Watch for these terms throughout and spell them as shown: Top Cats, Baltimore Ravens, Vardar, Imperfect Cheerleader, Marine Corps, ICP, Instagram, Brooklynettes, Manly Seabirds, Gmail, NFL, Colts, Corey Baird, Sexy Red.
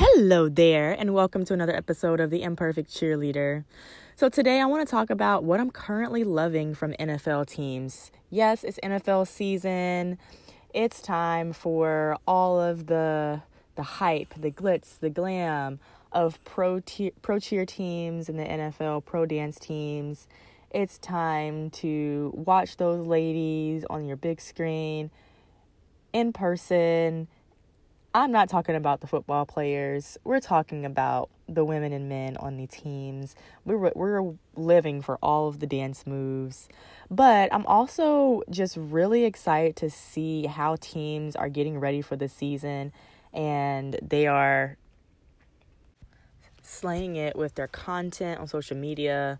Hello there, and welcome to another episode of the Imperfect Cheerleader. So today I want to talk about what I'm currently loving from NFL teams. Yes, it's NFL season. It's time for all of the hype, the glitz, the glam of pro cheer teams in the NFL, pro dance teams. It's time to watch those ladies on your big screen, in person. I'm not talking about the football players. We're talking about the women and men on the teams. We're living for all of the dance moves. But I'm also just really excited to see how teams are getting ready for the season. And they are slaying it with their content on social media.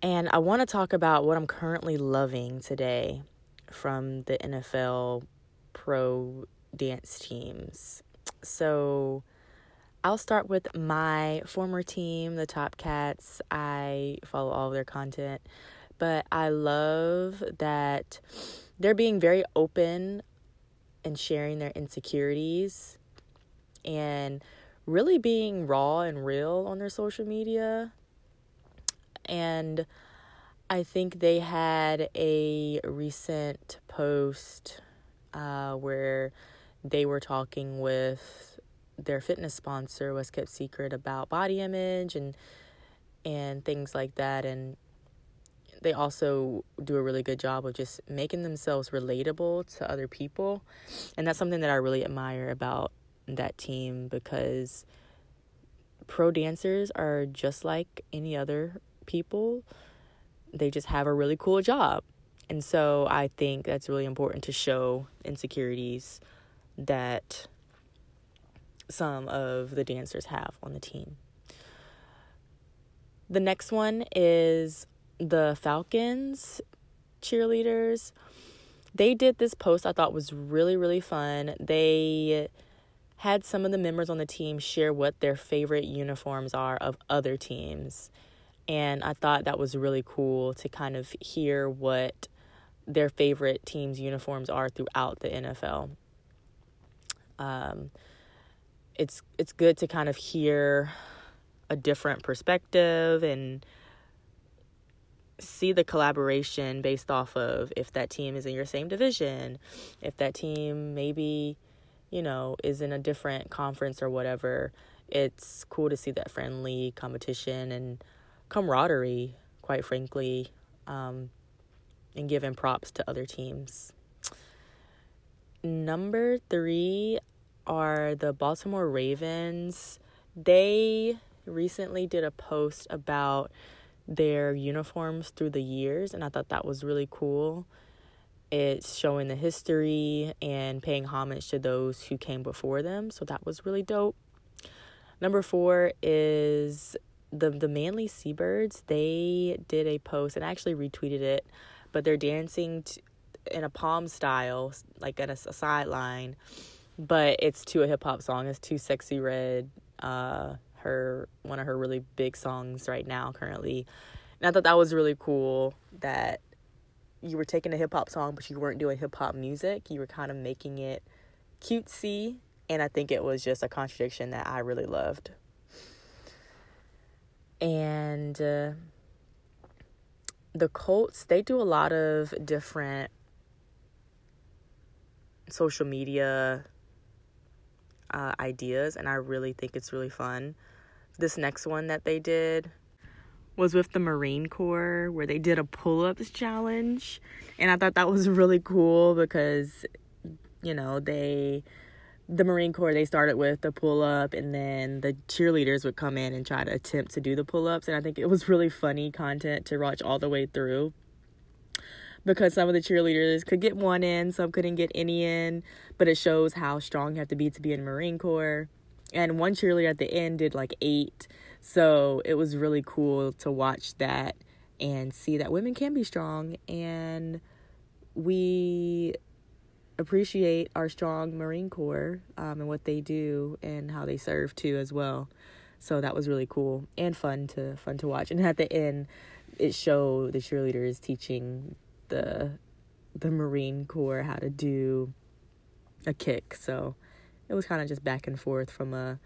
And I want to talk about what I'm currently loving today from the NFL pro dance teams. So I'll start with my former team, the Top Cats. I follow all of their content, but I love that they're being very open and sharing their insecurities and really being raw and real on their social media. And I think they had a recent post where they were talking with their fitness sponsor, was kept secret, about body image and things like that. And they also do a really good job of just making themselves relatable to other people. And that's something that I really admire about that team, because pro dancers are just like any other people. They just have a really cool job. And so I think that's really important to show insecurities that some of the dancers have on the team. The next one is the Falcons cheerleaders. They did this post I thought was really, really fun. They had some of the members on the team share what their favorite uniforms are of other teams. And I thought that was really cool to kind of hear what their favorite team's uniforms are throughout the NFL. It's good to kind of hear a different perspective and see the collaboration based off of if that team is in your same division, if that team maybe, is in a different conference or whatever. It's cool to see that friendly competition and camaraderie, quite frankly, and giving props to other teams. Number 3 are the Baltimore Ravens. They recently did a post about their uniforms through the years, and I thought that was really cool. It's showing the history and paying homage to those who came before them, so that was really dope. Number 4 is the Manly Seabirds. They did a post, and I actually retweeted it, but they're dancing in a palm style, like at a sideline, but it's to a hip-hop song. It's to Sexy Red, one of her really big songs right now currently. And I thought that was really cool that you were taking a hip-hop song, but you weren't doing hip-hop music. You were kind of making it cutesy, and I think it was just a contradiction that I really loved. And the Colts, they do a lot of different social media ideas, and I really think it's really fun. This next one that they did was with the Marine Corps, where they did a pull-ups challenge, and I thought that was really cool because the Marine Corps, they started with the pull-up, and then the cheerleaders would come in and try to attempt to do the pull-ups. And I think it was really funny content to watch all the way through, because some of the cheerleaders could get one in, some couldn't get any in, but it shows how strong you have to be in the Marine Corps. And one cheerleader at the end did like 8. So it was really cool to watch that and see that women can be strong, and we appreciate our strong Marine Corps and what they do and how they serve too as well. So that was really cool and fun to watch. And at the end, it showed the cheerleaders teaching the Marine Corps how to do a kick. So it was kind of just back and forth from a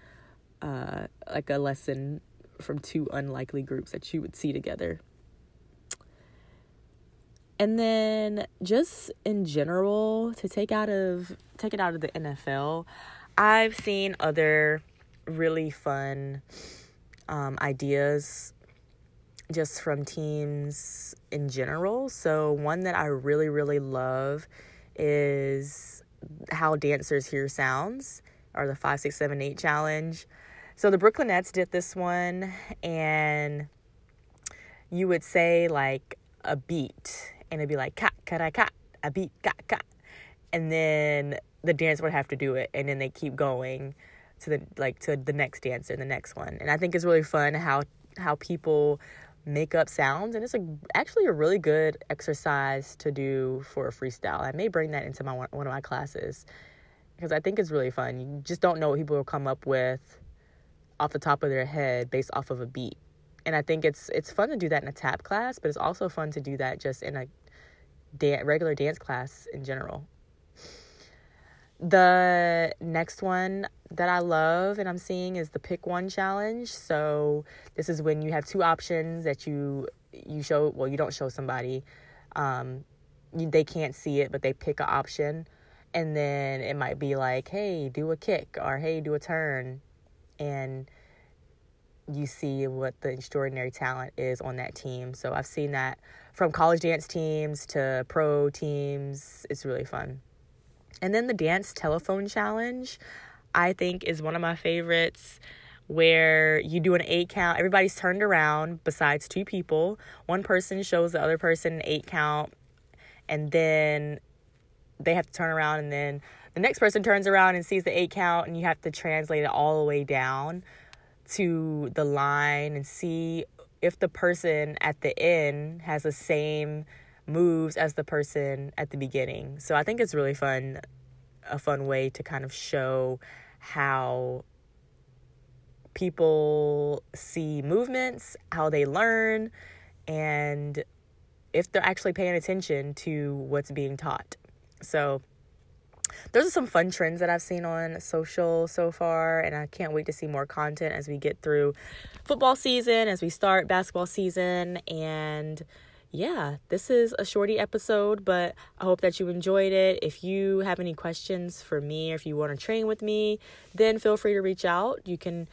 lesson from two unlikely groups that you would see together. And then just in general, to take it out of the NFL, I've seen other really fun ideas just from teams in general. So one that I really, really love is How Dancers Hear Sounds, or the 5, 6, 7, 8 challenge. So the Brooklynettes did this one, and you would say like a beat, and it'd be like cat, cat, cat, a beat, cat, cat, and then the dancer would have to do it, and then they keep going to the next dancer and the next one. And I think it's really fun how people make up sounds, and it's actually a really good exercise to do for a freestyle. I may bring that into my one of my classes, because I think it's really fun. You just don't know what people will come up with off the top of their head based off of a beat. And I think it's fun to do that in a tap class, but it's also fun to do that just in a regular dance class in general. The next one that I love and I'm seeing is the Pick One challenge. So this is when you have two options that you show. Well, you don't show somebody. They can't see it, but they pick an option. And then it might be like, hey, do a kick, or hey, do a turn. And you see what the extraordinary talent is on that team. So I've seen that from college dance teams to pro teams. It's really fun. And then the Dance Telephone Challenge, I think, is one of my favorites, where you do an 8 count. Everybody's turned around besides two people. One person shows the other person an 8 count, and then they have to turn around, and then the next person turns around and sees the 8 count, and you have to translate it all the way down to the line and see if the person at the end has the same moves as the person at the beginning. So I think it's really fun, a fun way to kind of show how people see movements, how they learn, and if they're actually paying attention to what's being taught. So those are some fun trends that I've seen on social so far, and I can't wait to see more content as we get through football season, as we start basketball season. And yeah, this is a shorty episode, but I hope that you enjoyed it. If you have any questions for me, or if you want to train with me, then feel free to reach out. You can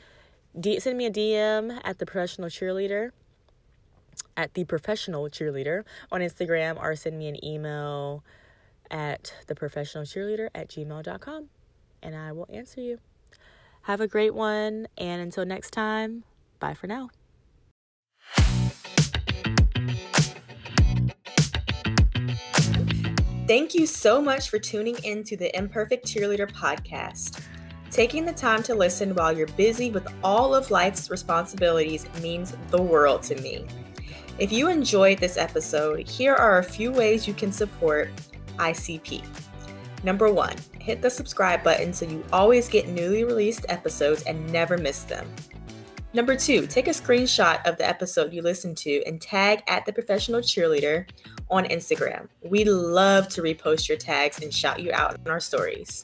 send me a DM at The Professional Cheerleader on Instagram, or send me an email at theprofessionalcheerleader@gmail.com, and I will answer you. Have a great one, and until next time, bye for now. Thank you so much for tuning in to the Imperfect Cheerleader podcast. Taking the time to listen while you're busy with all of life's responsibilities means the world to me. If you enjoyed this episode, here are a few ways you can support ICP. Number 1, hit the subscribe button so you always get newly released episodes and never miss them. Number 2, take a screenshot of the episode you listened to and tag at The Professional Cheerleader on Instagram. We love to repost your tags and shout you out in our stories.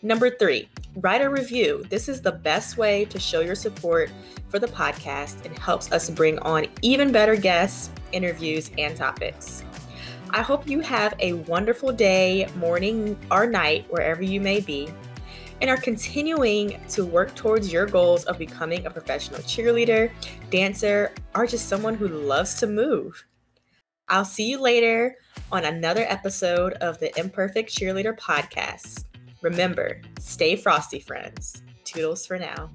Number 3, write a review. This is the best way to show your support for the podcast and helps us bring on even better guests, interviews, and topics. I hope you have a wonderful day, morning, or night, wherever you may be, and are continuing to work towards your goals of becoming a professional cheerleader, dancer, or just someone who loves to move. I'll see you later on another episode of the Imperfect Cheerleader podcast. Remember, stay frosty, friends. Toodles for now.